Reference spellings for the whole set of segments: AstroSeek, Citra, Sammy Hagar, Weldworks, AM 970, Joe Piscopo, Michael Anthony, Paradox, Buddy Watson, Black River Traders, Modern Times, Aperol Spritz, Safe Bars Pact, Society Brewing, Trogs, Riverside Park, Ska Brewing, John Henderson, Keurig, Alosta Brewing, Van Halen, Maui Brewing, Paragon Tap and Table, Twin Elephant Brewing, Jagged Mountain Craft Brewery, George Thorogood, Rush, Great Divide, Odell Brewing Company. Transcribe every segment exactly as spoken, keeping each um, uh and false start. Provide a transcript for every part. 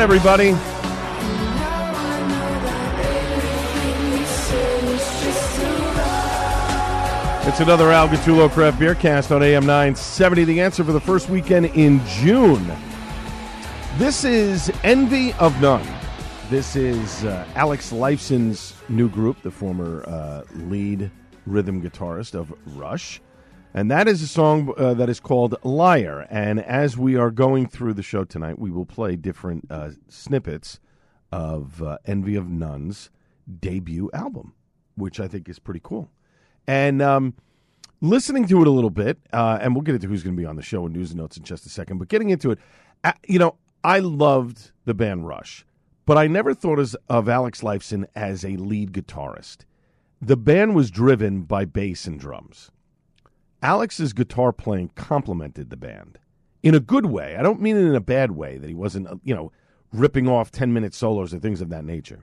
Everybody, it's another Al Gattullo Craft Beer Cast on A M nine seventy. The answer for the first weekend in June. This is Envy of None. This is uh, Alex Lifeson's new group, the former uh, lead rhythm guitarist of Rush. And that is a song uh, that is called Liar. And as we are going through the show tonight, we will play different uh, snippets of uh, Envy of None's debut album, which I think is pretty cool. And um, listening to it a little bit, uh, and we'll get into who's going to be on the show and news and notes in just a second, but getting into it, uh, you know, I loved the band Rush, but I never thought as, of Alex Lifeson as a lead guitarist. The band was driven by bass and drums. Alex's guitar playing complemented the band in a good way. I don't mean it in a bad way that he wasn't, you know, ripping off ten-minute solos or things of that nature.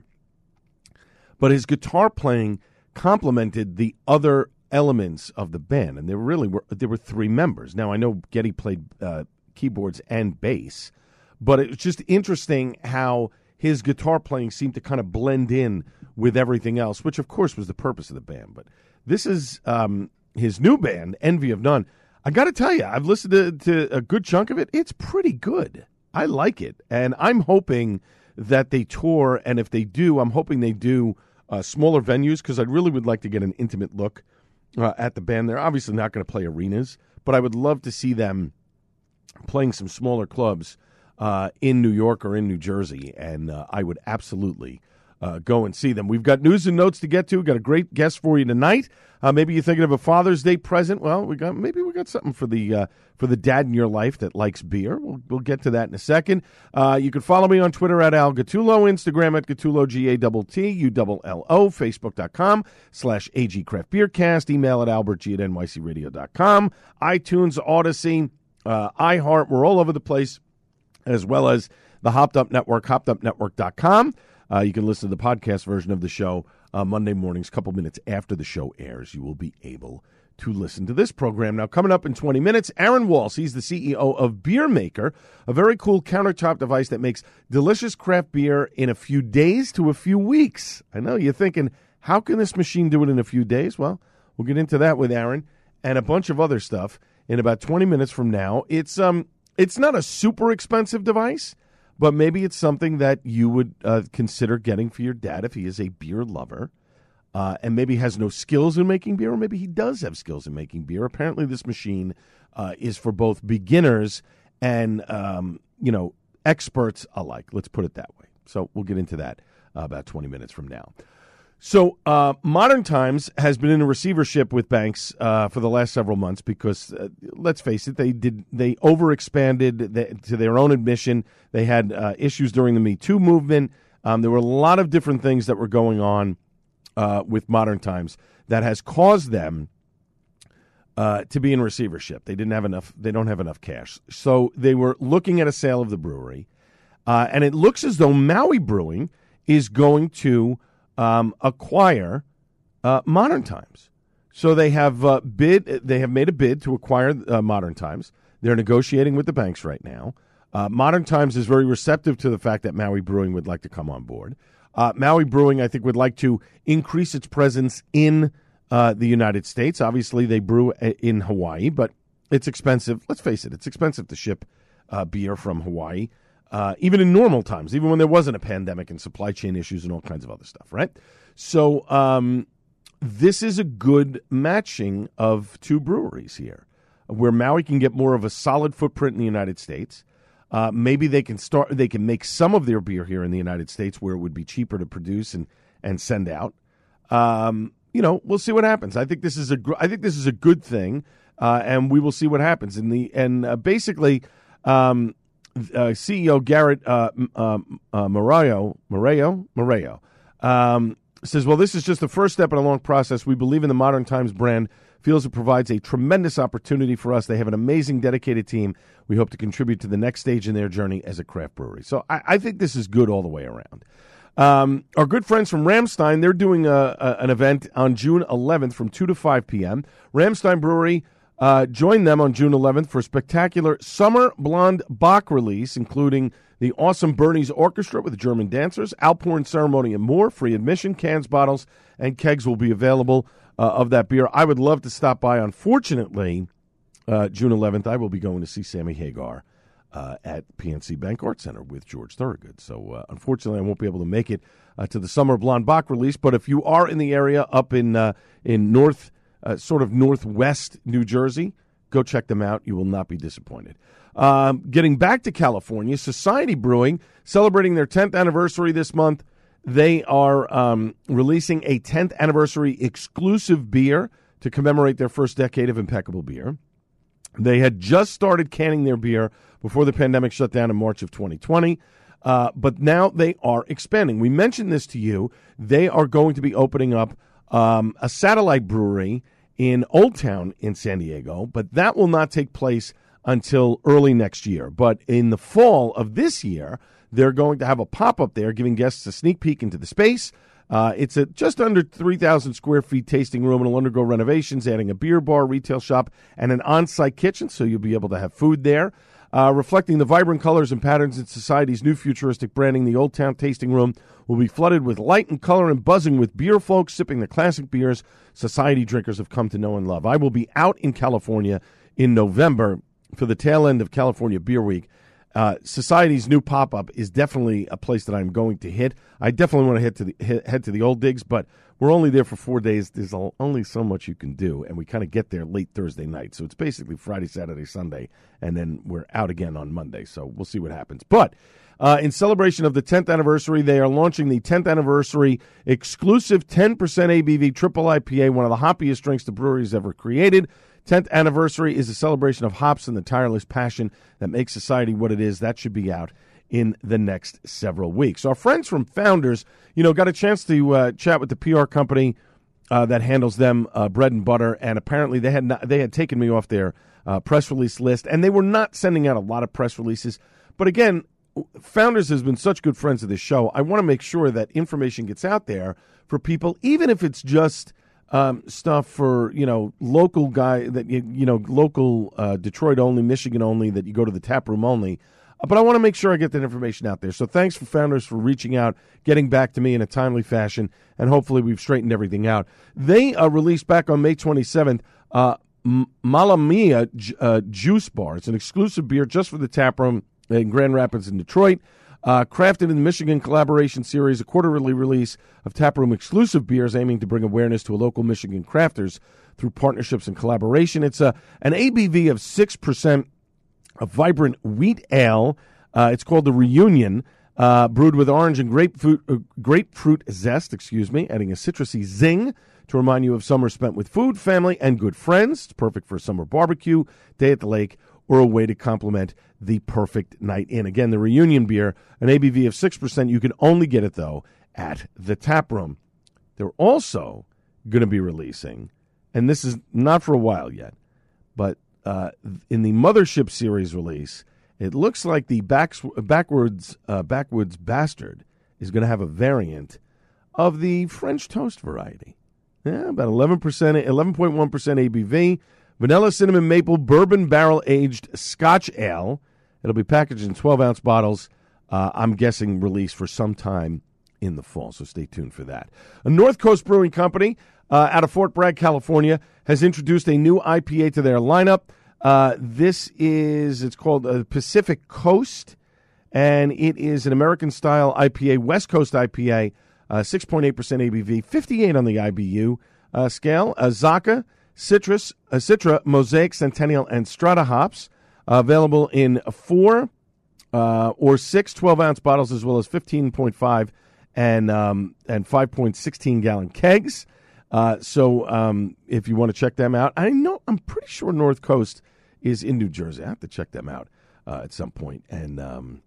But his guitar playing complemented the other elements of the band, and there really were there were three members. Now, I know Getty played uh, keyboards and bass, but it's just interesting how his guitar playing seemed to kind of blend in with everything else, which, of course, was the purpose of the band. But this is... Um, his new band, Envy of None. I got to tell you, I've listened to, to a good chunk of it. It's pretty good. I like it. And I'm hoping that they tour, and if they do, I'm hoping they do uh, smaller venues, because I really would like to get an intimate look uh, at the band. They're obviously not going to play arenas, but I would love to see them playing some smaller clubs uh, in New York or in New Jersey, and uh, I would absolutely Uh, go and see them. We've got news and notes to get to. We've got a great guest for you tonight. Uh, maybe you're thinking of a Father's Day present. Well, we got maybe we got something for the uh, for the dad in your life that likes beer. We'll we'll get to that in a second. Uh, you can follow me on Twitter at Al Gattullo, Instagram at Gattullo, G A T T U L L O, Facebook dot com slash A G Craft Beer Cast, email at Albert G at N Y C radio dot com, iTunes, Odyssey, uh, iHeart. We're all over the place, as well as the Hopped Up Network, hopped up network dot com. Uh, you can listen to the podcast version of the show uh, Monday mornings, a couple minutes after the show airs. You will be able to listen to this program. Now, coming up in twenty minutes, Aaron Walls. He's the C E O of Beer Maker, a very cool countertop device that makes delicious craft beer in a few days to a few weeks. I know you're thinking, how can this machine do it in a few days? Well, we'll get into that with Aaron and a bunch of other stuff in about twenty minutes from now. It's um, it's not a super expensive device, but maybe it's something that you would uh, consider getting for your dad if he is a beer lover uh, and maybe has no skills in making beer, or maybe he does have skills in making beer. Apparently this machine uh, is for both beginners and, um, you know, experts alike. Let's put it that way. So we'll get into that uh, about twenty minutes from now. So uh, Modern Times has been in a receivership with banks uh, for the last several months because, uh, let's face it, they did they overexpanded the, to their own admission. They had uh, issues during the Me Too movement. Um, there were a lot of different things that were going on uh, with Modern Times that has caused them uh, to be in receivership. They didn't have enough. They don't have enough cash, so they were looking at a sale of the brewery, uh, and it looks as though Maui Brewing is going to Um, acquire uh, Modern Times. So they have uh, bid. They have made a bid to acquire uh, Modern Times. They're negotiating with the banks right now. Uh, Modern Times is very receptive to the fact that Maui Brewing would like to come on board. Uh, Maui Brewing, I think, would like to increase its presence in uh, the United States. Obviously, they brew a- in Hawaii, but it's expensive. Let's face it, it's expensive to ship uh, beer from Hawaii, uh, even in normal times, even when there wasn't a pandemic and supply chain issues and all kinds of other stuff, right? So um, this is a good matching of two breweries here, where Maui can get more of a solid footprint in the United States. Uh, maybe they can start. They can make some of their beer here in the United States, where it would be cheaper to produce and, and send out. Um, you know, we'll see what happens. I think this is a. Gr- I think this is a good thing, uh, and we will see what happens. In the and uh, basically, um, uh, C E O Garrett uh, uh, uh, Moreo Moreo Moreo um, says, "Well, this is just the first step in a long process. We believe in the Modern Times brand. Feels it provides a tremendous opportunity for us. They have an amazing, dedicated team. We hope to contribute to the next stage in their journey as a craft brewery." So I, I think this is good all the way around. Um, our good friends from Ramstein, they're doing a, a, an event on June eleventh from two to five p.m. Ramstein Brewery, uh, join them on June eleventh for a spectacular Summer Blonde Bach release, including the awesome Bernie's Orchestra with German dancers, Alphorn Ceremony and more. Free admission, cans, bottles, and kegs will be available. Uh, of that beer. I would love to stop by. Unfortunately, uh, June eleventh, I will be going to see Sammy Hagar uh, at P N C Bank Arts Center with George Thorogood. So, uh, unfortunately, I won't be able to make it uh, to the Summer Blonde Bach release. But if you are in the area up in uh, in north, uh, sort of northwest New Jersey, go check them out. You will not be disappointed. Um, getting back to California, Society Brewing, celebrating their tenth anniversary this month. They are um, releasing a tenth anniversary exclusive beer to commemorate their first decade of impeccable beer. They had just started canning their beer before the pandemic shut down in March of twenty twenty, uh, but now they are expanding. We mentioned this to you. They are going to be opening up um, a satellite brewery in Old Town in San Diego, but that will not take place until early next year. But in the fall of this year, they're going to have a pop-up there, giving guests a sneak peek into the space. Uh, it's a just under three thousand square feet tasting room, and will undergo renovations, adding a beer bar, retail shop, and an on-site kitchen, so you'll be able to have food there. Uh, reflecting the vibrant colors and patterns in society's new futuristic branding, the Old Town Tasting Room will be flooded with light and color and buzzing with beer folks sipping the classic beers society drinkers have come to know and love. I will be out in California in November for the tail end of California Beer Week. Uh, Society's new pop-up is definitely a place that I'm going to hit. I definitely want to head to the head, head to the old digs, but we're only there for four days. There's only so much you can do, and we kind of get there late Thursday night. So it's basically Friday, Saturday, Sunday, and then we're out again on Monday. So we'll see what happens. But uh, in celebration of the tenth anniversary, they are launching the tenth anniversary exclusive ten percent A B V triple I P A, one of the hoppiest drinks the brewery's ever created. tenth anniversary is a celebration of hops and the tireless passion that makes society what it is. That should be out in the next several weeks. Our friends from Founders, you know, got a chance to uh, chat with the P R company uh, that handles them, uh, Bread and Butter, and apparently they had not, they had taken me off their uh, press release list, and they were not sending out a lot of press releases. But again, Founders has been such good friends of this show. I want to make sure that information gets out there for people, even if it's just Um, stuff for, you know, local guy that, you, you know, local uh, Detroit only, Michigan only, that you go to the tap room only. Uh, but I want to make sure I get that information out there. So thanks for Founders for reaching out, getting back to me in a timely fashion, and hopefully we've straightened everything out. They uh, released back on May twenty-seventh uh, M- Malamia J- uh, Juice Bar. It's an exclusive beer just for the tap room in Grand Rapids in Detroit. Uh, crafted in the Michigan Collaboration Series, a quarterly release of taproom exclusive beers aiming to bring awareness to local Michigan crafters through partnerships and collaboration. It's a, an A B V of six percent, a vibrant wheat ale. Uh, it's called the Reunion, uh, brewed with orange and grapefruit, uh, grapefruit zest, excuse me, adding a citrusy zing to remind you of summer spent with food, family, and good friends. It's perfect for a summer barbecue, day at the lake, or a way to complement the perfect night in. Again, the Reunion beer, an A B V of six percent. You can only get it, though, at the tap room. They're also going to be releasing, and this is not for a while yet, but uh, in the Mothership Series release, it looks like the backs- backwards, uh, Backwoods Bastard is going to have a variant of the French toast variety. Yeah, about eleven percent, eleven point one percent A B V. Vanilla, cinnamon, maple, bourbon barrel-aged Scotch ale It'll be packaged in twelve-ounce bottles, uh, I'm guessing released for some time in the fall, so stay tuned for that. A North Coast Brewing Company uh, out of Fort Bragg, California, has introduced a new I P A to their lineup. Uh, this is, it's called uh, Pacific Coast, and it is an American-style I P A, West Coast I P A, uh, six point eight percent A B V, fifty-eight on the I B U uh, scale, Azaka, Citrus, uh, Citra, Mosaic, Centennial, and Strata hops, uh, available in four uh, or six twelve-ounce bottles, as well as fifteen point five and um, and five point one six gallon kegs. Uh, so um, if you want to check them out, I know I'm pretty sure North Coast is in New Jersey. I have to check them out uh, at some point and um,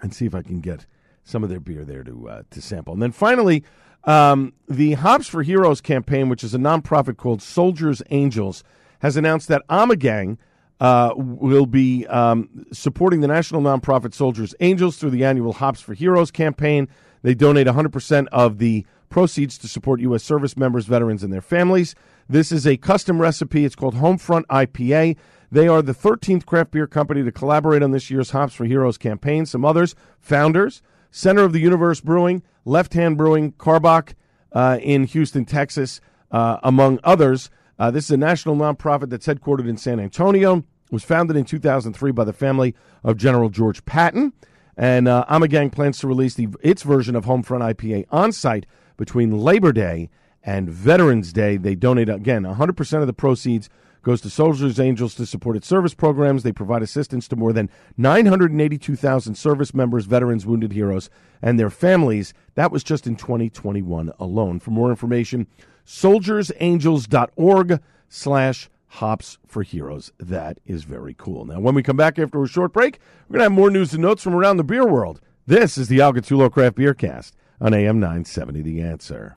and see if I can get some of their beer there to uh, to sample. And then finally, um, the Hops for Heroes campaign, which is a nonprofit called Soldiers Angels, has announced that Amagang uh, will be um, supporting the national nonprofit Soldiers Angels through the annual Hops for Heroes campaign. They donate one hundred percent of the proceeds to support U S service members, veterans, and their families. This is a custom recipe. It's called Homefront I P A. They are the thirteenth craft beer company to collaborate on this year's Hops for Heroes campaign. Some others, Founders, Center of the Universe Brewing, Left Hand Brewing, Carbach uh, in Houston, Texas, uh, among others. Uh, this is a national nonprofit that's headquartered in San Antonio. It was founded in two thousand three by the family of General George Patton. And uh, Amagang plans to release the, its version of Homefront I P A on-site between Labor Day and Veterans Day. They donate, again, one hundred percent of the proceeds goes to Soldiers Angels to support its service programs. They provide assistance to more than nine hundred eighty-two thousand service members, veterans, wounded heroes, and their families. That was just in twenty twenty-one alone. For more information, soldiers angels dot org slash Hops for Heroes. That is very cool. Now, when we come back after a short break, we're going to have more news and notes from around the beer world. This is the Al Gattullo Craft Beer Cast on A M nine seventy, The Answer.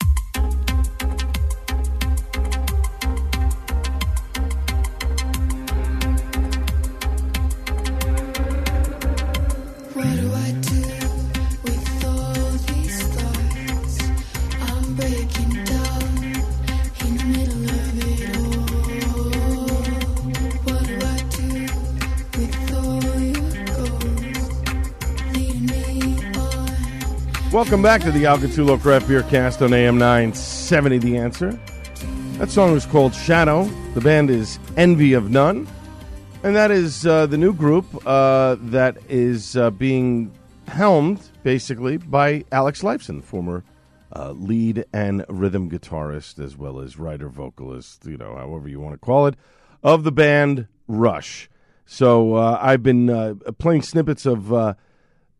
Welcome back to the Al Gattullo Craft Beer Cast on A M nine seventy, The Answer. That song is called Shadow. The band is Envy of None. And that is uh, the new group uh, that is uh, being helmed, basically, by Alex Lifeson, former uh, lead and rhythm guitarist, as well as writer, vocalist, you know, however you want to call it, of the band Rush. So uh, I've been uh, playing snippets of Uh,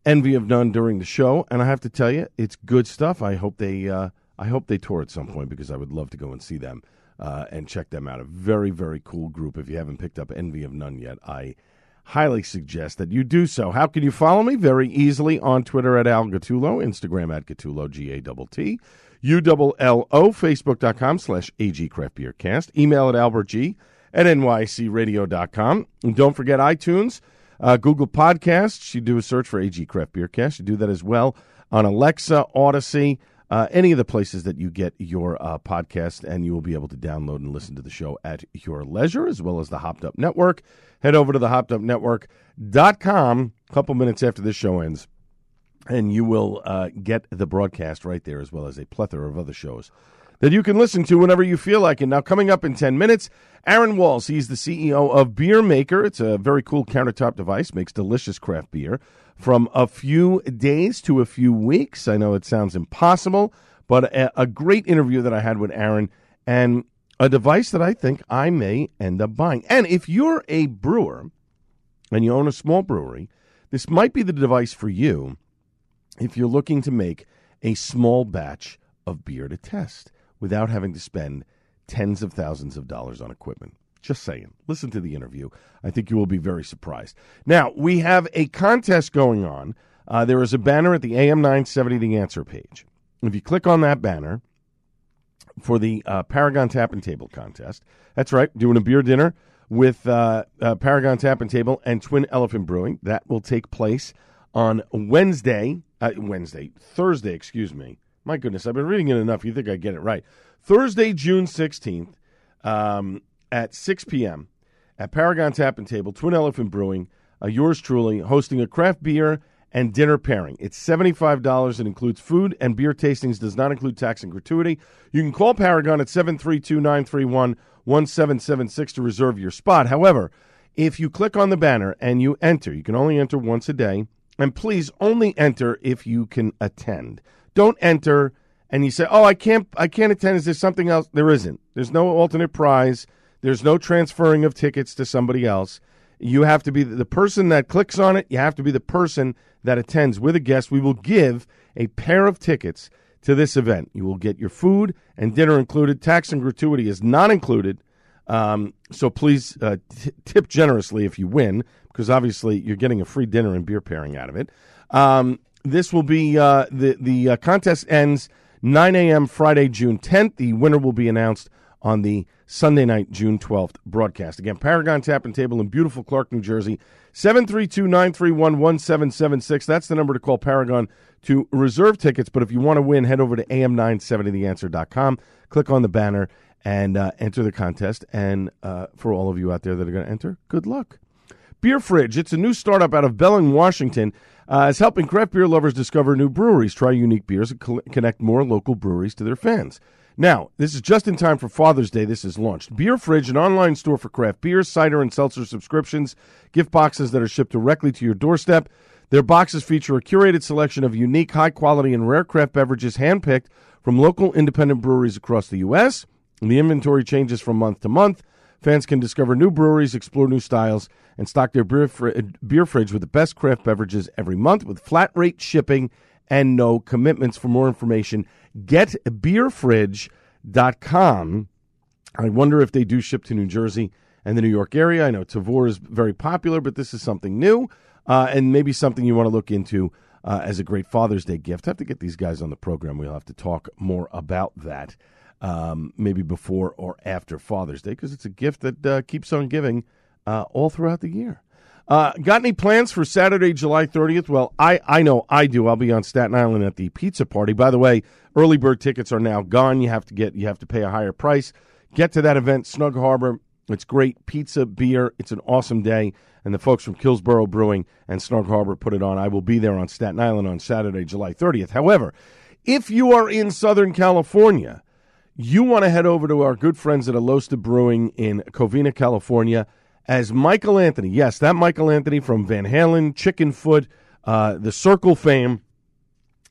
Envy of None during the show, and I have to tell you, it's good stuff. I hope they, uh, I hope they tour at some point, because I would love to go and see them uh, and check them out. A very, very cool group. If you haven't picked up Envy of None yet, I highly suggest that you do so. How can you follow me? Very easily on Twitter at Al Gattullo, Instagram at Gattullo, G A T T, U L L O, Facebook dot com slash A G Craft Beer Cast, email at Albert G at N Y C radio dot com, and don't forget iTunes. Uh, Google Podcasts, you do a search for A G Craft Beer Cast. You do that as well on Alexa, Odyssey, uh, any of the places that you get your uh, podcast, and you will be able to download and listen to the show at your leisure, as well as the Hopped Up Network. Head over to the hopped up network dot com a couple minutes after this show ends, and you will uh, get the broadcast right there, as well as a plethora of other shows that you can listen to whenever you feel like it. Now, coming up in ten minutes, Aaron Walls. He's the C E O of Beer Maker. It's a very cool countertop device, makes delicious craft beer from a few days to a few weeks. I know it sounds impossible, but a, a great interview that I had with Aaron, and a device that I think I may end up buying. And if you're a brewer and you own a small brewery, this might be the device for you if you're looking to make a small batch of beer to test without having to spend tens of thousands of dollars on equipment. Just saying. Listen to the interview. I think you will be very surprised. Now, we have a contest going on. Uh, there is a banner at the A M nine seventy The Answer page. If you click on that banner for the uh, Paragon Tap and Table contest, that's right, doing a beer dinner with uh, uh, Paragon Tap and Table and Twin Elephant Brewing. That will take place on Wednesday, uh, Wednesday, Thursday, excuse me. My goodness, I've been reading it enough. You think I get it right. Thursday, June sixteenth um, at six p.m. at Paragon Tap and Table, Twin Elephant Brewing, uh, yours truly, hosting a craft beer and dinner pairing. It's seventy-five dollars. It includes food and beer tastings. Does not include tax and gratuity. You can call Paragon at seven three two, nine three one, one seven seven six to reserve your spot. However, if you click on the banner and you enter, you can only enter once a day, and please only enter if you can attend. Don't enter and you say, oh, I can't I can't attend. Is there something else? There isn't. There's no alternate prize. There's no transferring of tickets to somebody else. You have to be the person that clicks on it. You have to be the person that attends with a guest. We will give a pair of tickets to this event. You will get your food and dinner included. Tax and gratuity is not included. Um, so please uh, t- tip generously if you win, because obviously you're getting a free dinner and beer pairing out of it. Um, this will be uh, the, the uh, contest ends nine a.m. Friday, June tenth. The winner will be announced on the Sunday night, June twelfth broadcast. Again, Paragon Tap and Table in beautiful Clark, New Jersey, seven three two, nine three one, one seven seven six. That's the number to call Paragon to reserve tickets. But if you want to win, head over to A M nine seventy the answer dot com, click on the banner, and uh, enter the contest. And uh, for all of you out there that are going to enter, good luck. Beer Fridge, it's a new startup out of Bellingham, Washington. Uh, it's helping craft beer lovers discover new breweries, try unique beers, and co- connect more local breweries to their fans. Now, this is just in time for Father's Day. This is launched. Beer Fridge, an online store for craft beer, cider, and seltzer subscriptions, gift boxes that are shipped directly to your doorstep. Their boxes feature a curated selection of unique, high-quality, and rare craft beverages handpicked from local independent breweries across the U S, and the inventory changes from month to month. Fans can discover new breweries, explore new styles, and stock their beer, fr- beer fridge with the best craft beverages every month with flat-rate shipping and no commitments. For more information, get beer fridge dot com. I wonder if they do ship to New Jersey and the New York area. I know Tavor is very popular, but this is something new uh, and maybe something you want to look into uh, as a great Father's Day gift. I have to get these guys on the program. We'll have to talk more about that. Um, maybe before or after Father's Day, because it's a gift that uh, keeps on giving uh, all throughout the year. Uh, got any plans for Saturday, July thirtieth? Well, I, I know I do. I'll be on Staten Island at the pizza party. By the way, early bird tickets are now gone. You have to get, you have to pay a higher price. Get to that event, Snug Harbor. It's great pizza, beer. It's an awesome day. And the folks from Killsborough Brewing and Snug Harbor put it on. I will be there on Staten Island on Saturday, July thirtieth. However, if you are in Southern California, you want to head over to our good friends at Alosta Brewing in Covina, California, as Michael Anthony. Yes, that Michael Anthony from Van Halen, Chickenfoot, uh, the Circle fame.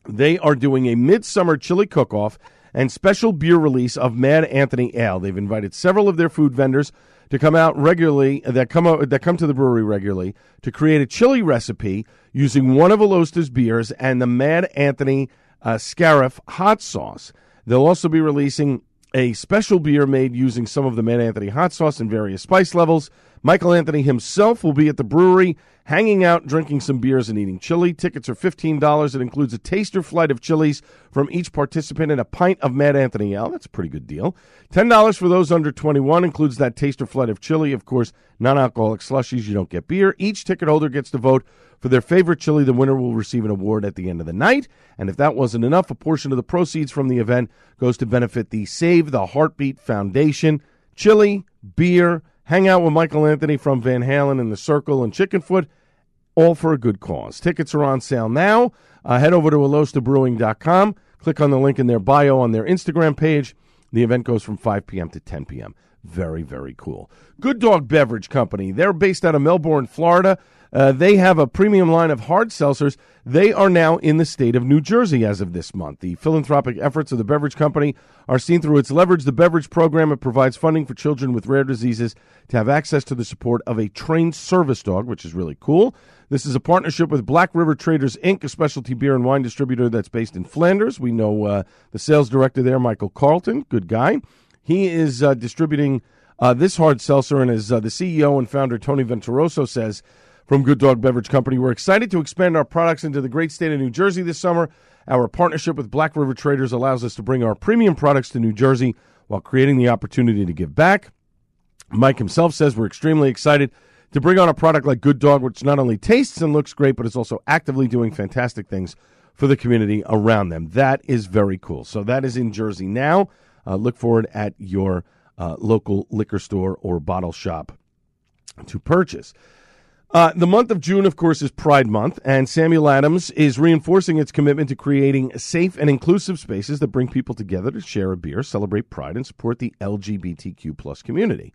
They are doing a midsummer chili cook-off and special beer release of Mad Anthony Ale. They've invited several of their food vendors to come out regularly, that come out, that come to the brewery regularly, to create a chili recipe using one of Alosta's beers and the Mad Anthony uh, Scarif hot sauce. They'll also be releasing a special beer made using some of the Mad Anthony hot sauce and various spice levels. Michael Anthony himself will be at the brewery, hanging out, drinking some beers, and eating chili. Tickets are fifteen dollars. It includes a taster flight of chilies from each participant and a pint of Mad Anthony Ale. That's a pretty good deal. ten dollars for those under twenty-one. Includes that taster flight of chili. Of course, non-alcoholic slushies. You don't get beer. Each ticket holder gets to vote for their favorite chili. The winner will receive an award at the end of the night. And if that wasn't enough, a portion of the proceeds from the event goes to benefit the Save the Heartbeat Foundation. Chili, beer, hang out with Michael Anthony from Van Halen and the Circle and Chickenfoot, all for a good cause. Tickets are on sale now. Uh, head over to Alosta Brewing dot com. Click on the link in their bio on their Instagram page. The event goes from five p.m. to ten p.m. Very, very cool. Good Dog Beverage Company. They're based out of Melbourne, Florida. Uh, they have a premium line of hard seltzers. They are now in the state of New Jersey as of this month. The philanthropic efforts of the beverage company are seen through its Leverage the Beverage program. It provides funding for children with rare diseases to have access to the support of a trained service dog, which is really cool. This is a partnership with Black River Traders, Incorporated, a specialty beer and wine distributor that's based in Flanders. We know uh, the sales director there, Michael Carlton, good guy. He is uh, distributing uh, this hard seltzer, and as uh, the C E O and founder, Tony Venturoso, says, from Good Dog Beverage Company, we're excited to expand our products into the great state of New Jersey this summer. Our partnership with Black River Traders allows us to bring our premium products to New Jersey while creating the opportunity to give back. Mike himself says we're extremely excited to bring on a product like Good Dog, which not only tastes and looks great, but is also actively doing fantastic things for the community around them. That is very cool. So that is in Jersey now. Uh, look forward at your uh, local liquor store or bottle shop to purchase. Uh, the month of June, of course, is Pride Month, and Samuel Adams is reinforcing its commitment to creating safe and inclusive spaces that bring people together to share a beer, celebrate Pride, and support the L G B T Q plus community.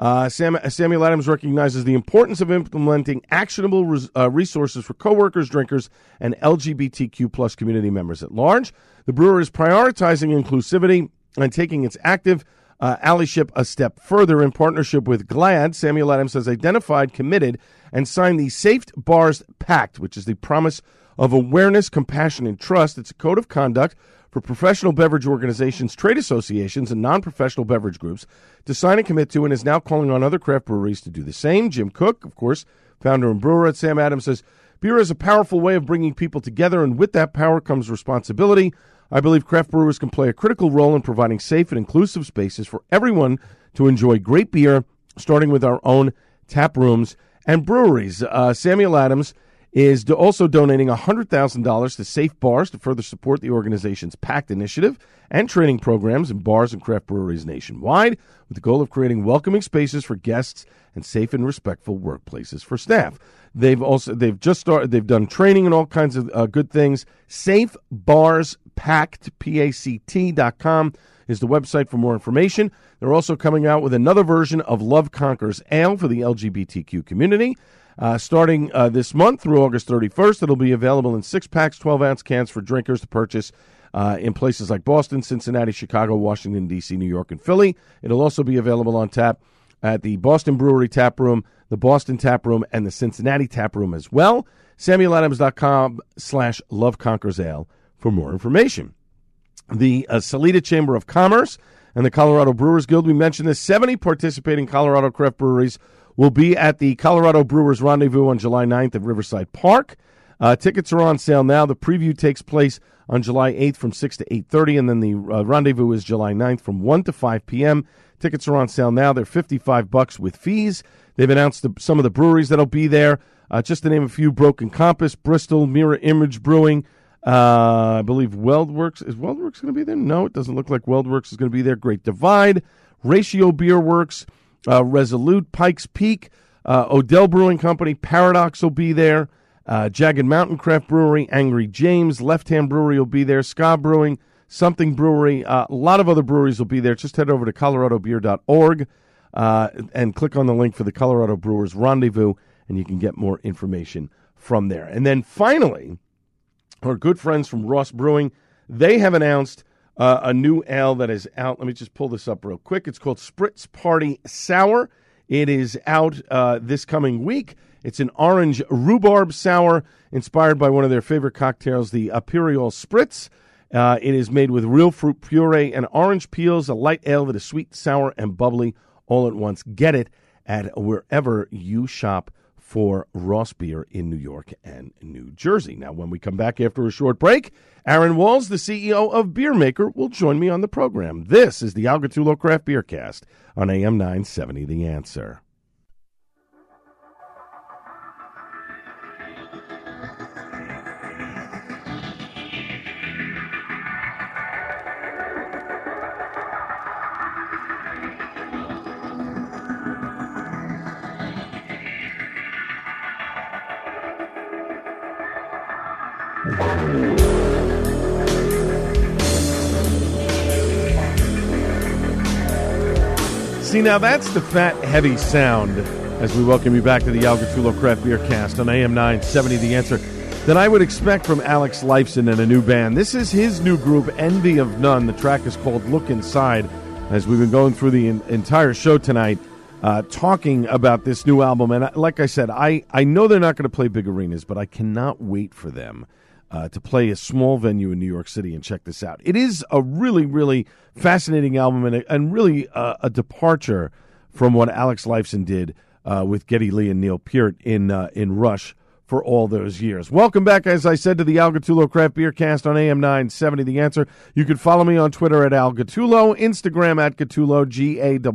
Uh, Sam, Samuel Adams recognizes the importance of implementing actionable res, uh, resources for coworkers, drinkers, and L G B T Q plus community members at large. The brewer is prioritizing inclusivity and taking its active uh, allyship a step further. In partnership with GLAAD, Samuel Adams has identified, committed, and signed the Safe Bars Pact, which is the promise of awareness, compassion, and trust. It's a code of conduct for professional beverage organizations, trade associations, and non-professional beverage groups to sign and commit to, and is now calling on other craft breweries to do the same. Jim Cook, of course, founder and brewer at Sam Adams, says, "Beer is a powerful way of bringing people together, and with that power comes responsibility. I believe craft brewers can play a critical role in providing safe and inclusive spaces for everyone to enjoy great beer, starting with our own tap rooms and breweries." Uh, Samuel Adams is also donating one hundred thousand dollars to Safe Bars to further support the organization's PACT initiative and training programs in bars and craft breweries nationwide, with the goal of creating welcoming spaces for guests and safe and respectful workplaces for staff. They've also they've just started they've done training and all kinds of uh, good things. Safe Bars Pact, P A C T dot com is the website for more information. They're also coming out with another version of Love Conquers Ale for the L G B T Q community. Uh, starting uh, this month through August thirty-first, it'll be available in six-packs, twelve-ounce cans for drinkers to purchase uh, in places like Boston, Cincinnati, Chicago, Washington, D C, New York, and Philly. It'll also be available on tap at the Boston Brewery Tap Room, the Boston Tap Room, and the Cincinnati Tap Room as well. Samuel Adams dot com slash Love Conquers Ale for more information. The uh, Salida Chamber of Commerce and the Colorado Brewers Guild, we mentioned this, seventy participating Colorado craft breweries will be at the Colorado Brewers Rendezvous on July ninth at Riverside Park. Uh, tickets are on sale now. The preview takes place on July eighth from six to eight thirty, and then the uh, rendezvous is July ninth from one to five p.m. Tickets are on sale now. They're fifty-five bucks with fees. They've announced the, some of the breweries that'll be there. Uh, just to name a few, Broken Compass, Bristol, Mirror Image Brewing, uh, I believe Weldworks. Is Weldworks going to be there? No, it doesn't look like Weldworks is going to be there. Great Divide, Ratio Beer Works, Uh, Resolute, Pikes Peak, uh, Odell Brewing Company, Paradox will be there, uh, Jagged Mountain Craft Brewery, Angry James, Left Hand Brewery will be there, Ska Brewing, Something Brewery, uh, a lot of other breweries will be there. Just head over to colorado beer dot org uh, and click on the link for the Colorado Brewers Rendezvous, and you can get more information from there. And then finally, our good friends from Ross Brewing, they have announced Uh, a new ale that is out. Let me just pull this up real quick. It's called Spritz Party Sour. It is out uh, this coming week. It's an orange rhubarb sour inspired by one of their favorite cocktails, the Aperol Spritz. Uh, it is made with real fruit puree and orange peels, a light ale that is sweet, sour, and bubbly all at once. Get it at wherever you shop for Ross Beer in New York and New Jersey. Now, when we come back after a short break, Aaron Walls, the C E O of Beer Maker, will join me on the program. This is the Al Gattullo Craft Beer Cast on A M nine seventy, The Answer. See, now that's the fat, heavy sound as we welcome you back to the Al Gattullo Craft Beer Cast on A M nine seventy, The Answer, that I would expect from Alex Lifeson and a new band. This is his new group, Envy of None. The track is called Look Inside, as we've been going through the in- entire show tonight uh, talking about this new album. And I, like I said, I, I know they're not going to play big arenas, but I cannot wait for them Uh, to play a small venue in New York City and check this out. It is a really, really fascinating album and, a, and really a, a departure from what Alex Lifeson did uh, with Geddy Lee and Neil Peart in uh, in Rush for all those years. Welcome back, as I said, to the Al Gattullo Craft Beer Cast on A M nine seventy, The Answer. You can follow me on Twitter at Al Gattullo, Instagram at Gattullo, G A T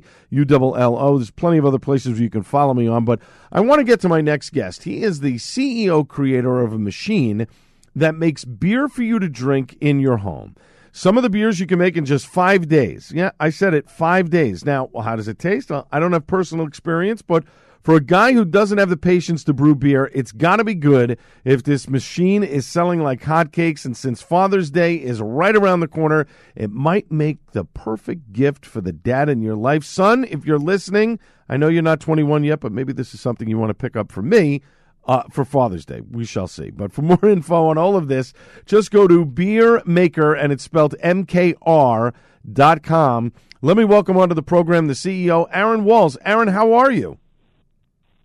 T U L L O. There's plenty of other places you can follow me on, but I want to get to my next guest. He is the C E O creator of a machine that makes beer for you to drink in your home. Some of the beers you can make in just five days. Yeah, I said it, five days. Now, well, how does it taste? I don't have personal experience, but For a guy who doesn't have the patience to brew beer, it's got to be good if this machine is selling like hotcakes, and since Father's Day is right around the corner, it might make the perfect gift for the dad in your life. Son, if you're listening, I know you're not twenty-one yet, but maybe this is something you want to pick up from me uh, for Father's Day. We shall see. But for more info on all of this, just go to Beer Maker, and it's spelled M K R dot com. Let me welcome onto the program the C E O, Aaron Walls. Aaron, how are you?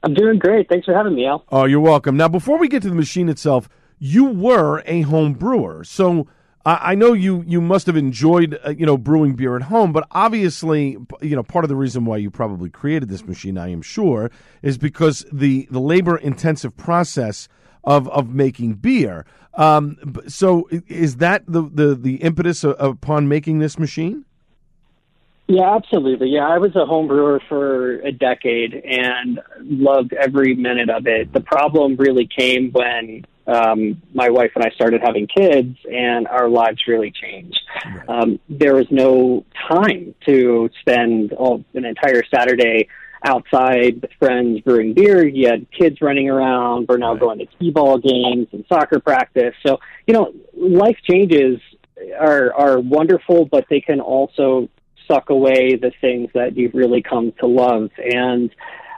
I'm doing great. Thanks for having me, Al. Oh, you're welcome. Now, before we get to the machine itself, you were a home brewer. So uh, I know you, you must have enjoyed, uh, you know, brewing beer at home, but obviously, you know, part of the reason why you probably created this machine, I am sure, is because the, the labor-intensive process of, of making beer. Um, so is that the, the, the impetus upon making this machine? Yeah, absolutely. Yeah, I was a home brewer for a decade and loved every minute of it. The problem really came when um, my wife and I started having kids, and our lives really changed. Um, there was no time to spend all, an entire Saturday outside with friends brewing beer. You had kids running around. We're now right. going to t-ball games and soccer practice. So, you know, life changes are are wonderful, but they can also suck away the things that you've really come to love. And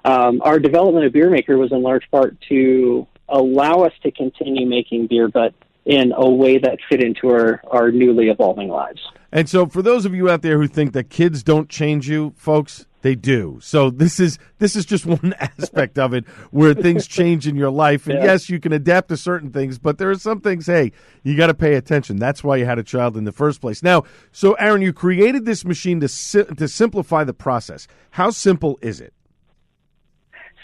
um, our development of Beer Maker was in large part to allow us to continue making beer, but in a way that fit into our, our newly evolving lives. And so for those of you out there who think that kids don't change you, folks, they do. So this is this is just one aspect of it where things change in your life. And yeah. yes, you can adapt to certain things, but there are some things, hey, you got to pay attention. That's why you had a child in the first place. Now, so Aaron, you created this machine to si- to simplify the process. How simple is it?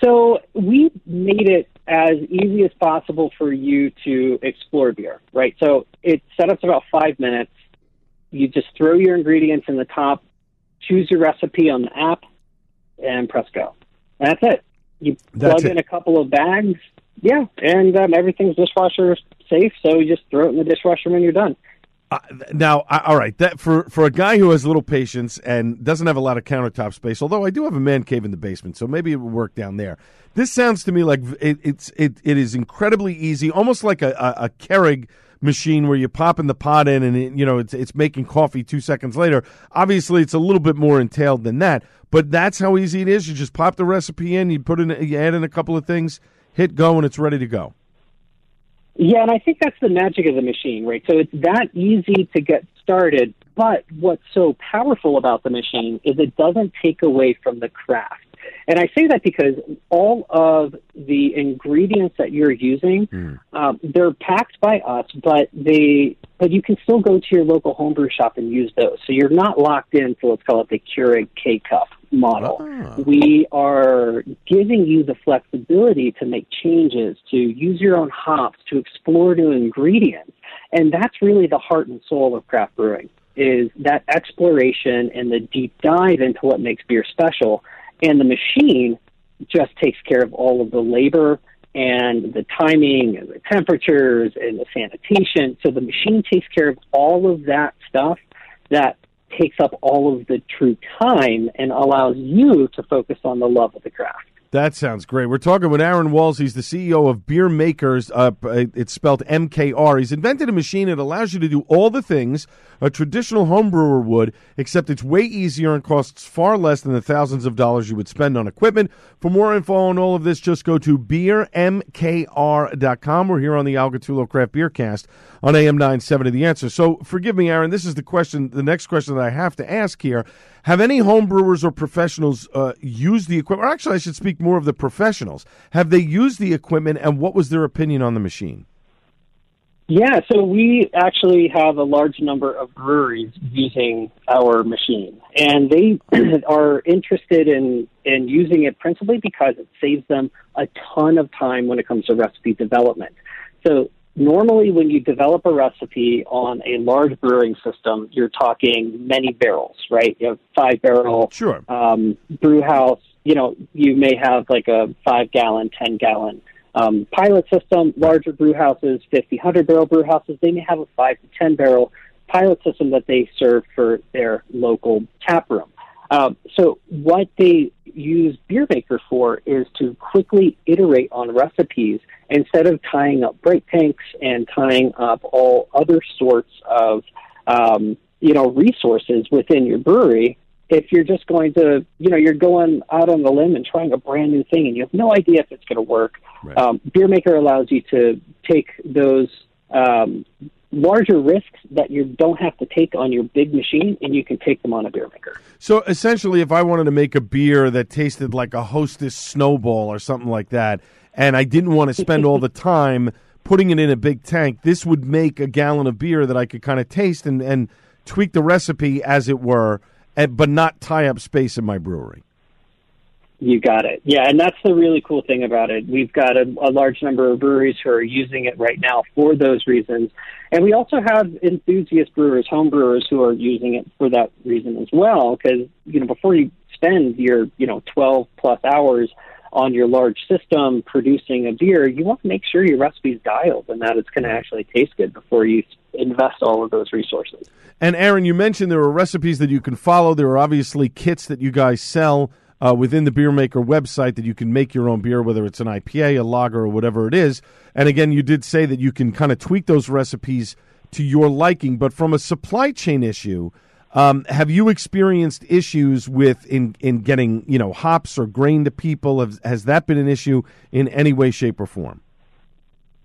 So we made it as easy as possible for you to explore beer, right? So it set us about five minutes. You just throw your ingredients in the top, choose your recipe on the app, and press go. And that's it. You that's plug it. in a couple of bags, yeah, and um, everything's dishwasher safe, so you just throw it in the dishwasher when you're done. Uh, now, I, all right, that for, for a guy who has little patience and doesn't have a lot of countertop space, although I do have a man cave in the basement, so maybe it would work down there. This sounds to me like it, it's it it is incredibly easy, almost like a, a, a Keurig machine where you pop in the pot in and it, you know it's it's making coffee two seconds later. Obviously, it's a little bit more entailed than that, but that's how easy it is. You just pop the recipe in, you put in, you add in a couple of things, hit go, and it's ready to go. Yeah, and I think that's the magic of the machine, right? So it's that easy to get started, but what's so powerful about the machine is it doesn't take away from the craft. And I say that because all of the ingredients that you're using, mm. uh, they're packed by us, but they but you can still go to your local homebrew shop and use those. So you're not locked in to, let's call it, the Keurig K-Cup model. Oh. We are giving you the flexibility to make changes, to use your own hops, to explore new ingredients. And that's really the heart and soul of craft brewing, is that exploration and the deep dive into what makes beer special. And the machine just takes care of all of the labor and the timing and the temperatures and the sanitation. So the machine takes care of all of that stuff that takes up all of the true time and allows you to focus on the love of the craft. That sounds great. We're talking with Aaron Walls. He's the C E O of Beer Makers. Uh, it's spelled M K R. He's invented a machine that allows you to do all the things a traditional homebrewer would, except it's way easier and costs far less than the thousands of dollars you would spend on equipment. For more info on all of this, just go to beer M K R dot com. We're here on the Al Gattullo Craft Beer Cast on A M nine seventy, The Answer. So forgive me, Aaron, this is the question, the next question that I have to ask here. Have any homebrewers or professionals uh, used the equipment? Or actually, I should speak more of the professionals. Have they used the equipment, and what was their opinion on the machine? Yeah, so we actually have a large number of breweries using our machine, and they are interested in, in using it principally because it saves them a ton of time when it comes to recipe development. So normally when you develop a recipe on a large brewing system, you're talking many barrels, right? You have five-barrel sure. um, brew house. You know, you may have like a five-gallon, ten-gallon um, pilot system. Larger brew houses, fifty, one hundred-barrel brew houses, they may have a five to ten-barrel pilot system that they serve for their local tap room. Um, so what they use Beer Maker for is to quickly iterate on recipes instead of tying up break tanks and tying up all other sorts of, um, you know, resources within your brewery. If you're just going to, you know, you're going out on the limb and trying a brand new thing and you have no idea if it's going to work, right. um, Beer Maker allows you to take those um, larger risks that you don't have to take on your big machine, and you can take them on a Beer Maker. So essentially, if I wanted to make a beer that tasted like a Hostess Snowball or something like that, and I didn't want to spend all the time putting it in a big tank, this would make a gallon of beer that I could kind of taste and, and tweak the recipe, as it were, but not tie up space in my brewery. You got it. Yeah, and that's the really cool thing about it. We've got a, a large number of breweries who are using it right now for those reasons. And we also have enthusiast brewers, home brewers, who are using it for that reason as well, because, you know, before you spend your, you know, twelve-plus hours on your large system producing a beer, you want to make sure your recipe's dialed and that it's going to actually taste good before you invest all of those resources. And Aaron, you mentioned there are recipes that you can follow. There are obviously kits that you guys sell uh, within the Beer Maker website that you can make your own beer, whether it's an I P A, a lager, or whatever it is. And again, you did say that you can kind of tweak those recipes to your liking, but from a supply chain issue, Um, have you experienced issues with in, in getting, you know, hops or grain to people? Has, has that been an issue in any way, shape, or form?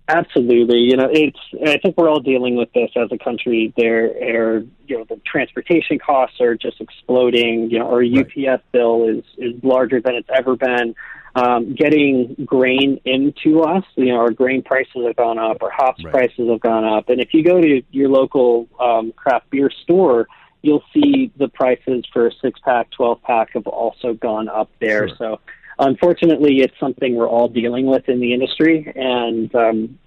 Absolutely. You know, it's. I think we're all dealing with this as a country. There are, you know, the transportation costs are just exploding. You know, our U P S right. bill is, is larger than it's ever been. Um, getting grain into us, you know, our grain prices have gone up, our hops right. prices have gone up. And if you go to your local um, craft beer store, you'll see the prices for a six-pack, twelve-pack have also gone up there. Sure. So unfortunately, it's something we're all dealing with in the industry. And um,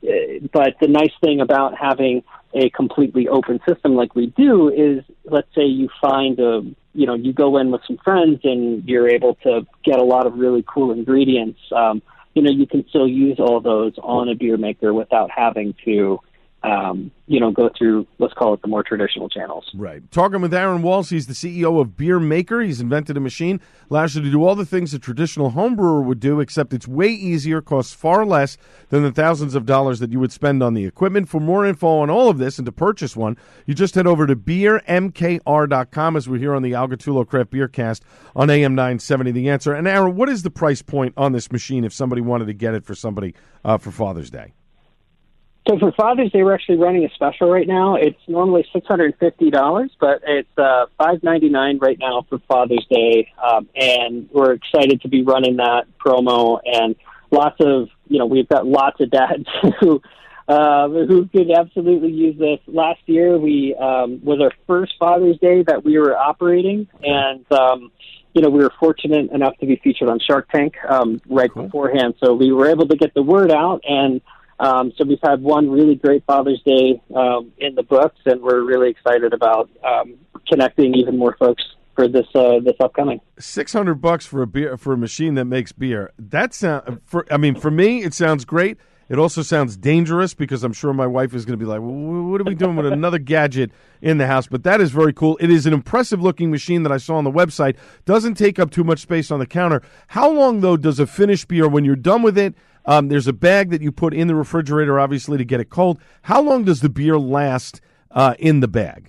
but the nice thing about having a completely open system like we do is, let's say you find a, you know, you go in with some friends and you're able to get a lot of really cool ingredients. Um, you know, you can still use all those on a Beer Maker without having to, Um, you know, go through, let's call it, the more traditional channels. Right. Talking with Aaron Walls, he's the C E O of Beer Maker. He's invented a machine, allows you to do all the things a traditional home brewer would do, except it's way easier, costs far less than the thousands of dollars that you would spend on the equipment. For more info on all of this and to purchase one, you just head over to Beer M K R dot com, as we're here on the Al Gattullo Craft Beer Cast on A M nine seventy, The Answer. And Aaron, what is the price point on this machine if somebody wanted to get it for somebody uh, for Father's Day? So for Father's Day, we're actually running a special right now. It's normally six hundred fifty dollars, but it's uh, five ninety-nine right now for Father's Day, um, and we're excited to be running that promo. And lots of, you know, we've got lots of dads who uh, who could absolutely use this. Last year, we um, was our first Father's Day that we were operating, and um, you know, we were fortunate enough to be featured on Shark Tank um, right cool. beforehand, so we were able to get the word out. And Um, so we've had one really great Father's Day um, in the books, and we're really excited about um, connecting even more folks for this uh, this upcoming. Six hundred bucks for a beer for a machine that makes beer. That's uh, for. I mean, for me, it sounds great. It also sounds dangerous because I'm sure my wife is going to be like, well, what are we doing with another gadget in the house? But that is very cool. It is an impressive-looking machine that I saw on the website. Doesn't take up too much space on the counter. How long, though, does a finished beer, when you're done with it, um, there's a bag that you put in the refrigerator, obviously, to get it cold. How long does the beer last uh, in the bag?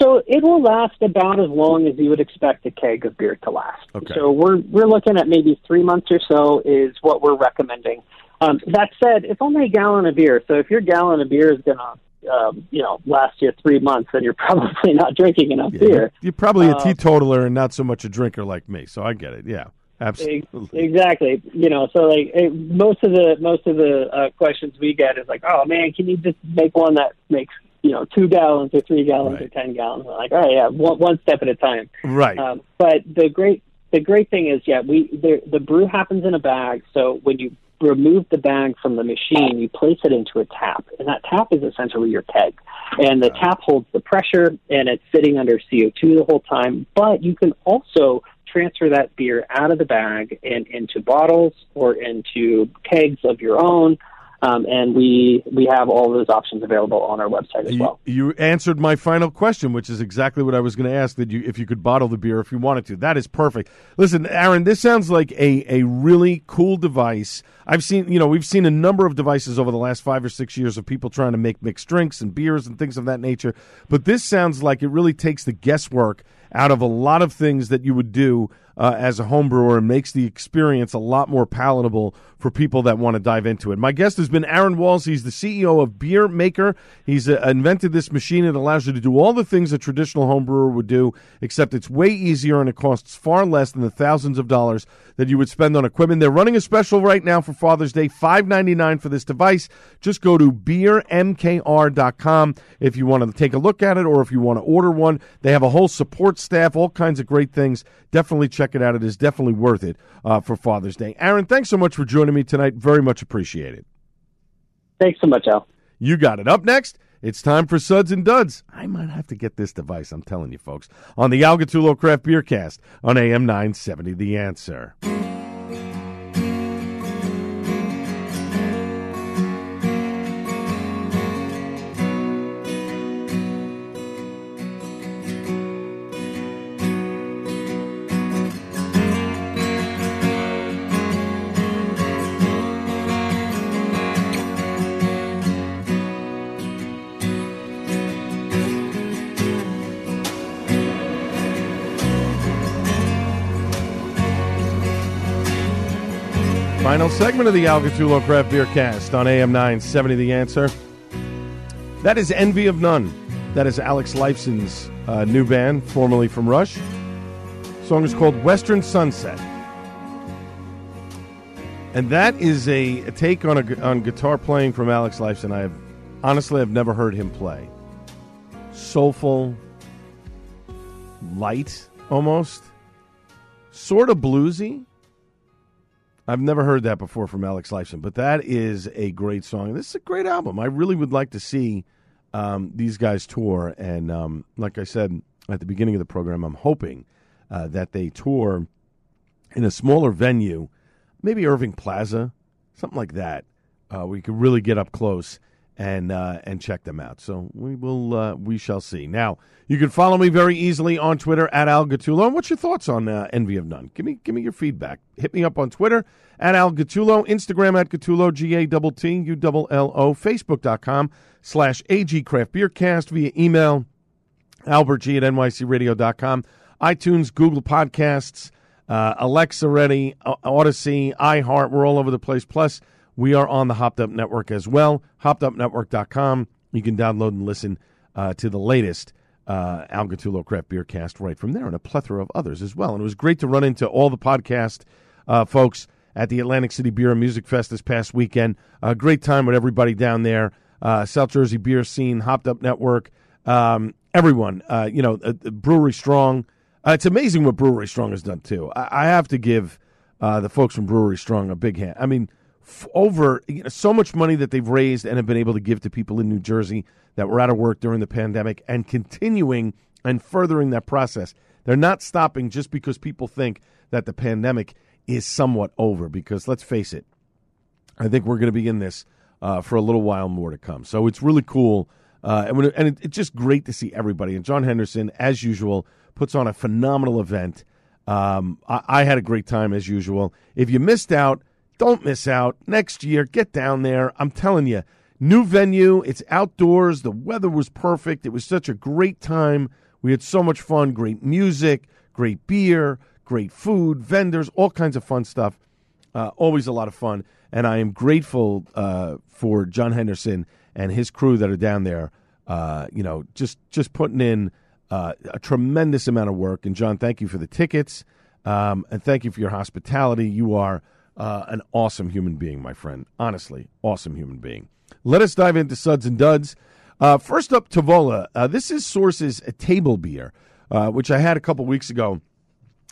So it will last about as long as you would expect a keg of beer to last. Okay. So we're we're looking at maybe three months or so is what we're recommending. Um, that said, it's only a gallon of beer, so if your gallon of beer is going to, um, you know, last you three months, then you're probably not drinking enough yeah, beer. You're probably a um, teetotaler and not so much a drinker like me, so I get it. Yeah, absolutely. Exactly. You know, so like it, most of the most of the uh, questions we get is like, oh man, can you just make one that makes, you know, two gallons or three gallons right. or ten gallons? We're like, oh yeah, one, one step at a time. Right. Um, but the great the great thing is, yeah, we the, the brew happens in a bag, so when you remove the bag from the machine, you place it into a tap, and that tap is essentially your keg, and the tap holds the pressure, and it's sitting under C O two the whole time. But you can also transfer that beer out of the bag and into bottles or into kegs of your own, Um, and we we have all those options available on our website as you, well. You answered my final question, which is exactly what I was going to ask, that you, if you could bottle the beer if you wanted to. That is perfect. Listen, Aaron, this sounds like a, a really cool device. I've seen, you know, we've seen a number of devices over the last five or six years of people trying to make mixed drinks and beers and things of that nature. But this sounds like it really takes the guesswork out of a lot of things that you would do uh, as a home brewer, and makes the experience a lot more palatable for people that want to dive into it. My guest has been Aaron Walls. He's the C E O of Beer Maker. He's uh, invented this machine that allows you to do all the things a traditional home brewer would do, except it's way easier and it costs far less than the thousands of dollars that you would spend on equipment. They're running a special right now for Father's Day, five ninety-nine for this device. Just go to beer M K R dot com if you want to take a look at it or if you want to order one. They have a whole support staff, all kinds of great things. Definitely check it out. It is definitely worth it uh, for Father's Day. Aaron, thanks so much for joining me tonight. Very much appreciated. Thanks so much, Al. You got it. Up next, it's time for Suds and Duds. I might have to get this device, I'm telling you folks, on the Al Gattullo Craft Beer Cast on A M nine seventy, The Answer. Final segment of the Al Gattullo Craft Beer Cast on A M nine seventy, The Answer. That is Envy of None. That is Alex Lifeson's uh, new band, formerly from Rush. The song is called Western Sunset. And that is a, a take on a, on guitar playing from Alex Lifeson. I have, honestly, I've never heard him play. Soulful, light almost, sort of bluesy. I've never heard that before from Alex Lifeson, but that is a great song. This is a great album. I really would like to see um, these guys tour, and um, like I said at the beginning of the program, I'm hoping uh, that they tour in a smaller venue, maybe Irving Plaza, something like that, uh, where you can really get up close and uh, and check them out. So we will, uh, we shall see. Now, you can follow me very easily on Twitter at Al Gattullo. And what's your thoughts on uh, Envy of None? Give me, give me your feedback. Hit me up on Twitter at Al Gattullo, Instagram at Gattullo, G A T T U L L O, Facebook dot com slash A G Craft Beer Cast, via email, albert g at n y c radio dot com, iTunes, Google Podcasts, uh, Alexa Ready, Odyssey, iHeart. We're all over the place. Plus, we are on the Hopped Up Network as well, hopped up network dot com. You can download and listen uh, to the latest uh, Al Gattullo Craft Beer Cast right from there, and a plethora of others as well. And it was great to run into all the podcast uh, folks at the Atlantic City Beer and Music Fest this past weekend. A great time with everybody down there, uh, South Jersey Beer Scene, Hopped Up Network, um, everyone, uh, you know, uh, Brewery Strong. Uh, it's amazing what Brewery Strong has done, too. I, I have to give uh, the folks from Brewery Strong a big hand. I mean, over you know, so much money that they've raised and have been able to give to people in New Jersey that were out of work during the pandemic, and continuing and furthering that process. They're not stopping just because people think that the pandemic is somewhat over, because let's face it, I think we're going to be in this uh, for a little while more to come. So it's really cool. Uh, and, when it, and it, it's just great to see everybody. And John Henderson, as usual, puts on a phenomenal event. Um, I, I had a great time as usual. If you missed out, don't miss out. Next year, get down there. I'm telling you, new venue. It's outdoors. The weather was perfect. It was such a great time. We had so much fun. Great music, great beer, great food, vendors, all kinds of fun stuff. Uh, always a lot of fun. And I am grateful uh, for John Henderson and his crew that are down there, uh, you know, just, just putting in uh, a tremendous amount of work. And, John, thank you for the tickets, um, and thank you for your hospitality. You are Uh, an awesome human being, my friend. Honestly, awesome human being. Let us dive into Suds and Duds. Uh, first up, Tavola. Uh, this is Source's a table beer, uh, which I had a couple weeks ago.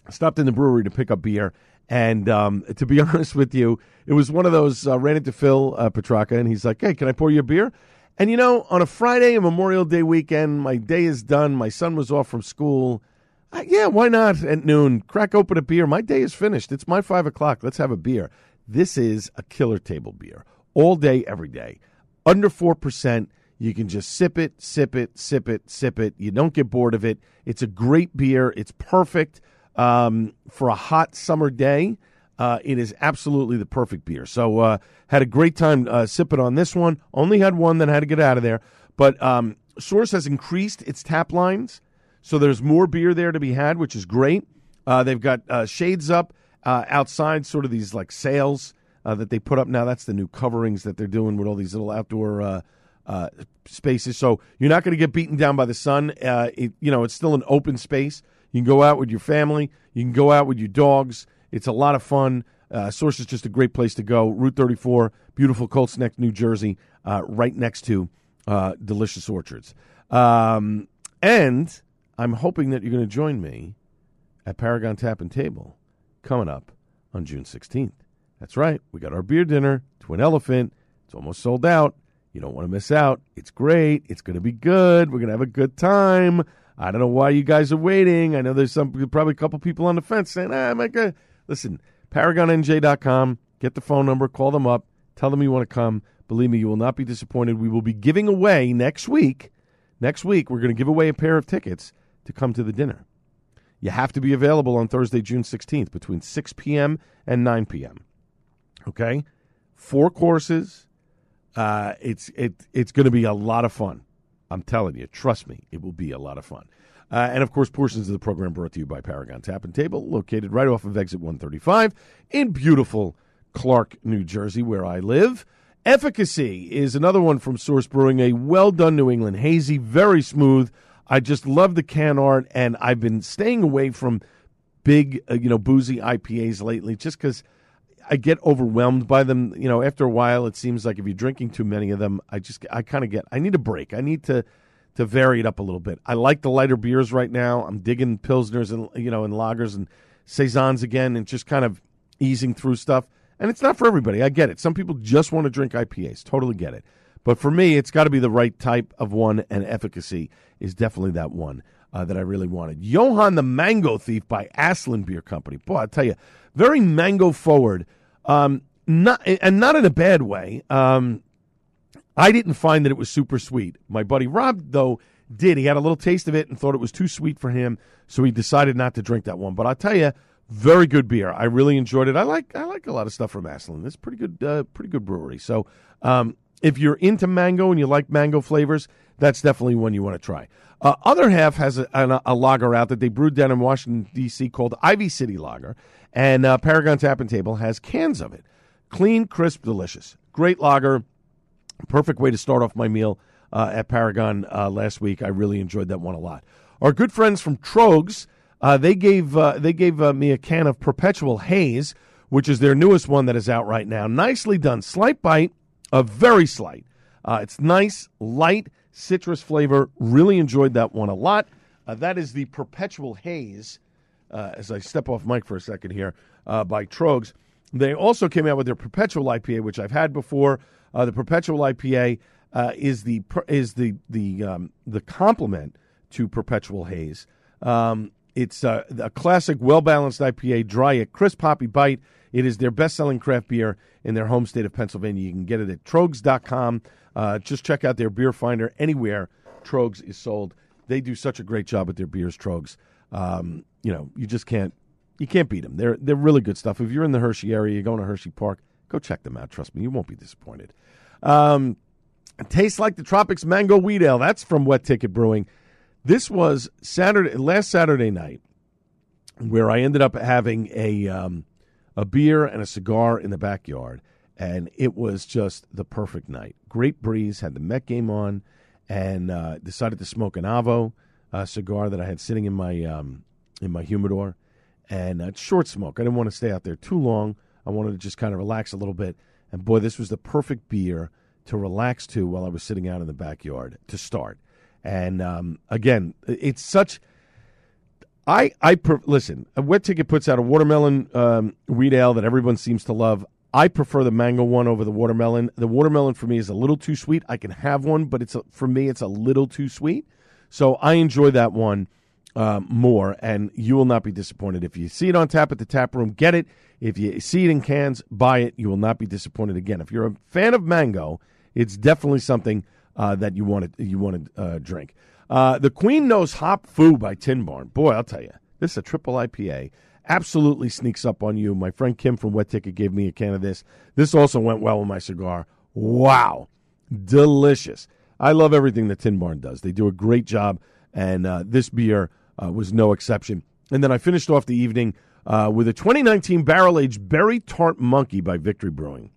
I stopped in the brewery to pick up beer, and um, to be honest with you, it was one of those, uh, ran into Phil uh, Petraka, and he's like, hey, can I pour you a beer? And, you know, on a Friday, a Memorial Day weekend, my day is done. My son was off from school. Uh, yeah, why not at noon? Crack open a beer. My day is finished. It's my five o'clock. Let's have a beer. This is a killer table beer. all day, every day. Under four percent, you can just sip it, sip it, sip it, sip it. You don't get bored of it. It's a great beer. It's perfect um, for a hot summer day. Uh, it is absolutely the perfect beer. So uh, had a great time uh, sipping on this one. Only had one that had to get out of there. But um, Source has increased its tap lines, so there's more beer there to be had, which is great. Uh, they've got uh, shades up uh, outside, sort of these like sails uh, that they put up now. That's the new coverings that they're doing with all these little outdoor uh, uh, spaces. So you're not going to get beaten down by the sun. Uh, it, you know, it's still an open space. You can go out with your family. You can go out with your dogs. It's a lot of fun. Uh, Source is just a great place to go. Route thirty-four, beautiful Colts Neck, New Jersey, uh, right next to uh, Delicious Orchards. Um, and I'm hoping that you're going to join me at Paragon Tap and Table coming up on June sixteenth. That's right. We got our beer dinner, Twin Elephant. It's almost sold out. You don't want to miss out. It's great. It's going to be good. We're going to have a good time. I don't know why you guys are waiting. I know there's some probably a couple people on the fence saying, ah, my God. Listen, paragon n j dot com. Get the phone number. Call them up. Tell them you want to come. Believe me, you will not be disappointed. We will be giving away next week. Next week, we're going to give away a pair of tickets to come to the dinner. You have to be available on Thursday, June sixteenth, between six p.m. and nine p.m. Okay? Four courses. Uh, it's it it's going to be a lot of fun. I'm telling you. Trust me. It will be a lot of fun. Uh, and, of course, portions of the program brought to you by Paragon Tap and Table, located right off of Exit one thirty-five in beautiful Clark, New Jersey, where I live. Efficacy is another one from Source Brewing, a well-done New England hazy, very smooth. I just love the can art, and I've been staying away from big, uh, you know, boozy I P As lately just because I get overwhelmed by them. You know, after a while, it seems like if you're drinking too many of them, I just, I kind of get, I need a break. I need to, to vary it up a little bit. I like the lighter beers right now. I'm digging Pilsners and, you know, and lagers and Saisons again and just kind of easing through stuff. And it's not for everybody. I get it. Some people just want to drink I P As. Totally get it. But for me, it's got to be the right type of one, and Efficacy is definitely that one uh, that I really wanted. Johan the Mango Thief by Aslan Beer Company. Boy, I tell you, very mango forward, um, not and not in a bad way. Um, I didn't find that it was super sweet. My buddy Rob, though, did. He had a little taste of it and thought it was too sweet for him, so he decided not to drink that one. But I tell you, very good beer. I really enjoyed it. I like I like a lot of stuff from Aslan. It's pretty good, uh, pretty good brewery. So. Um, If you're into mango and you like mango flavors, that's definitely one you want to try. Uh, Other Half has a, a, a lager out that they brewed down in Washington, D C called Ivy City Lager, and uh, Paragon Tap and Table has cans of it. Clean, crisp, delicious. Great lager. Perfect way to start off my meal uh, at Paragon uh, last week. I really enjoyed that one a lot. Our good friends from Trogs, uh, they gave, uh, they gave uh, me a can of Perpetual Haze, which is their newest one that is out right now. Nicely done. Slight bite. A very slight. Uh, it's nice, light, citrus flavor. Really enjoyed that one a lot. Uh, that is the Perpetual Haze, uh, as I step off mic for a second here, uh, by Trogs. They also came out with their Perpetual I P A, which I've had before. Uh, the Perpetual I P A uh, is the is the the um, the complement to Perpetual Haze. Um, it's uh, a classic, well-balanced I P A, dry at crisp hoppy bite. It is their best-selling craft beer in their home state of Pennsylvania. You can get it at Trogs dot com. Uh, just check out their beer finder anywhere Trogs is sold. They do such a great job with their beers, Trogs. Um, you know, you just can't you can't beat them. They're they're really good stuff. If you're in the Hershey area, you're going to Hershey Park, go check them out. Trust me, you won't be disappointed. Um, Tastes Like the Tropics Mango Wheat Ale. That's from Wet Ticket Brewing. This was Saturday last Saturday night, where I ended up having a. Um, A beer and a cigar in the backyard, and it was just the perfect night. Great breeze, had the Met game on, and uh, decided to smoke an Avo uh, cigar that I had sitting in my um, in my humidor, and uh, short smoke. I didn't want to stay out there too long. I wanted to just kind of relax a little bit, and boy, this was the perfect beer to relax to while I was sitting out in the backyard to start. And um, again, it's such... I, I pre- listen, a Wet Ticket puts out a watermelon um, wheat ale that everyone seems to love. I prefer the mango one over the watermelon. The watermelon for me is a little too sweet. I can have one, but it's a, for me, it's a little too sweet. So I enjoy that one uh, more, and you will not be disappointed. If you see it on tap at the tap room, get it. If you see it in cans, buy it. You will not be disappointed again. If you're a fan of mango, it's definitely something uh, that you want to you want to uh, drink. Uh, the Queen Nose Hop Foo by Tin Barn. Boy, I'll tell you, this is a triple I P A. Absolutely sneaks up on you. My friend Kim from Wet Ticket gave me a can of this. This also went well with my cigar. Wow, delicious. I love everything that Tin Barn does. They do a great job, and uh, this beer uh, was no exception. And then I finished off the evening uh, with a twenty nineteen barrel-aged Berry Tart Monkey by Victory Brewing.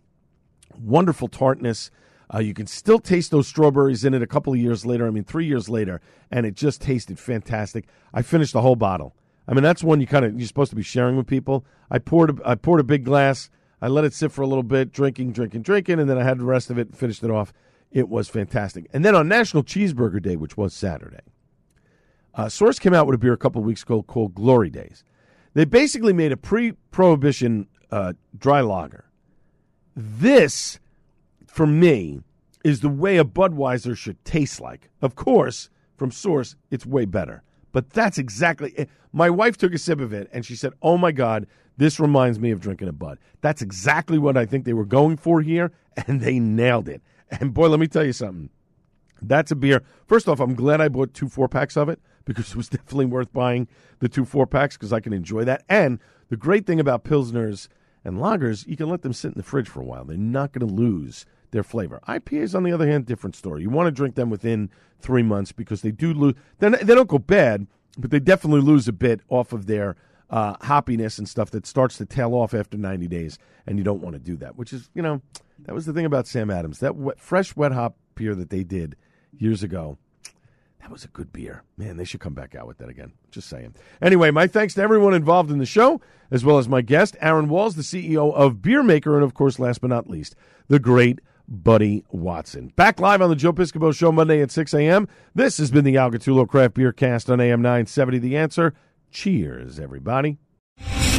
Wonderful tartness. Uh, you can still taste those strawberries in it a couple of years later, I mean three years later, and it just tasted fantastic. I finished the whole bottle. I mean, that's one you kind of, you're supposed to be sharing with people. I poured, a, I poured a big glass. I let it sit for a little bit, drinking, drinking, drinking, and then I had the rest of it and finished it off. It was fantastic. And then on National Cheeseburger Day, which was Saturday, uh, Source came out with a beer a couple of weeks ago called Glory Days. They basically made a pre-prohibition uh, dry lager. This, for me, is the way a Budweiser should taste like. Of course, from Source, it's way better. But that's exactly it. My wife took a sip of it, and she said, oh, my God, this reminds me of drinking a Bud. That's exactly what I think they were going for here, and they nailed it. And, boy, let me tell you something. That's a beer. First off, I'm glad I bought two four-packs of it because it was definitely worth buying the two four-packs because I can enjoy that. And the great thing about Pilsners and lagers, you can let them sit in the fridge for a while. They're not going to lose their flavor. I P As, on the other hand, different story. You want to drink them within three months because they do lose. They don't go bad, but they definitely lose a bit off of their uh, hoppiness and stuff that starts to tail off after ninety days, and you don't want to do that, which is, you know, that was the thing about Sam Adams. That wet, fresh wet hop beer that they did years ago, that was a good beer. Man, they should come back out with that again. Just saying. Anyway, my thanks to everyone involved in the show, as well as my guest, Aaron Walls, the C E O of Beer Maker, and, of course, last but not least, the great Buddy Watson. Back live on the Joe Piscopo Show Monday at six a.m. This has been the Al Gattullo Craft Beer Cast on A M nine seventy. The Answer. Cheers, everybody.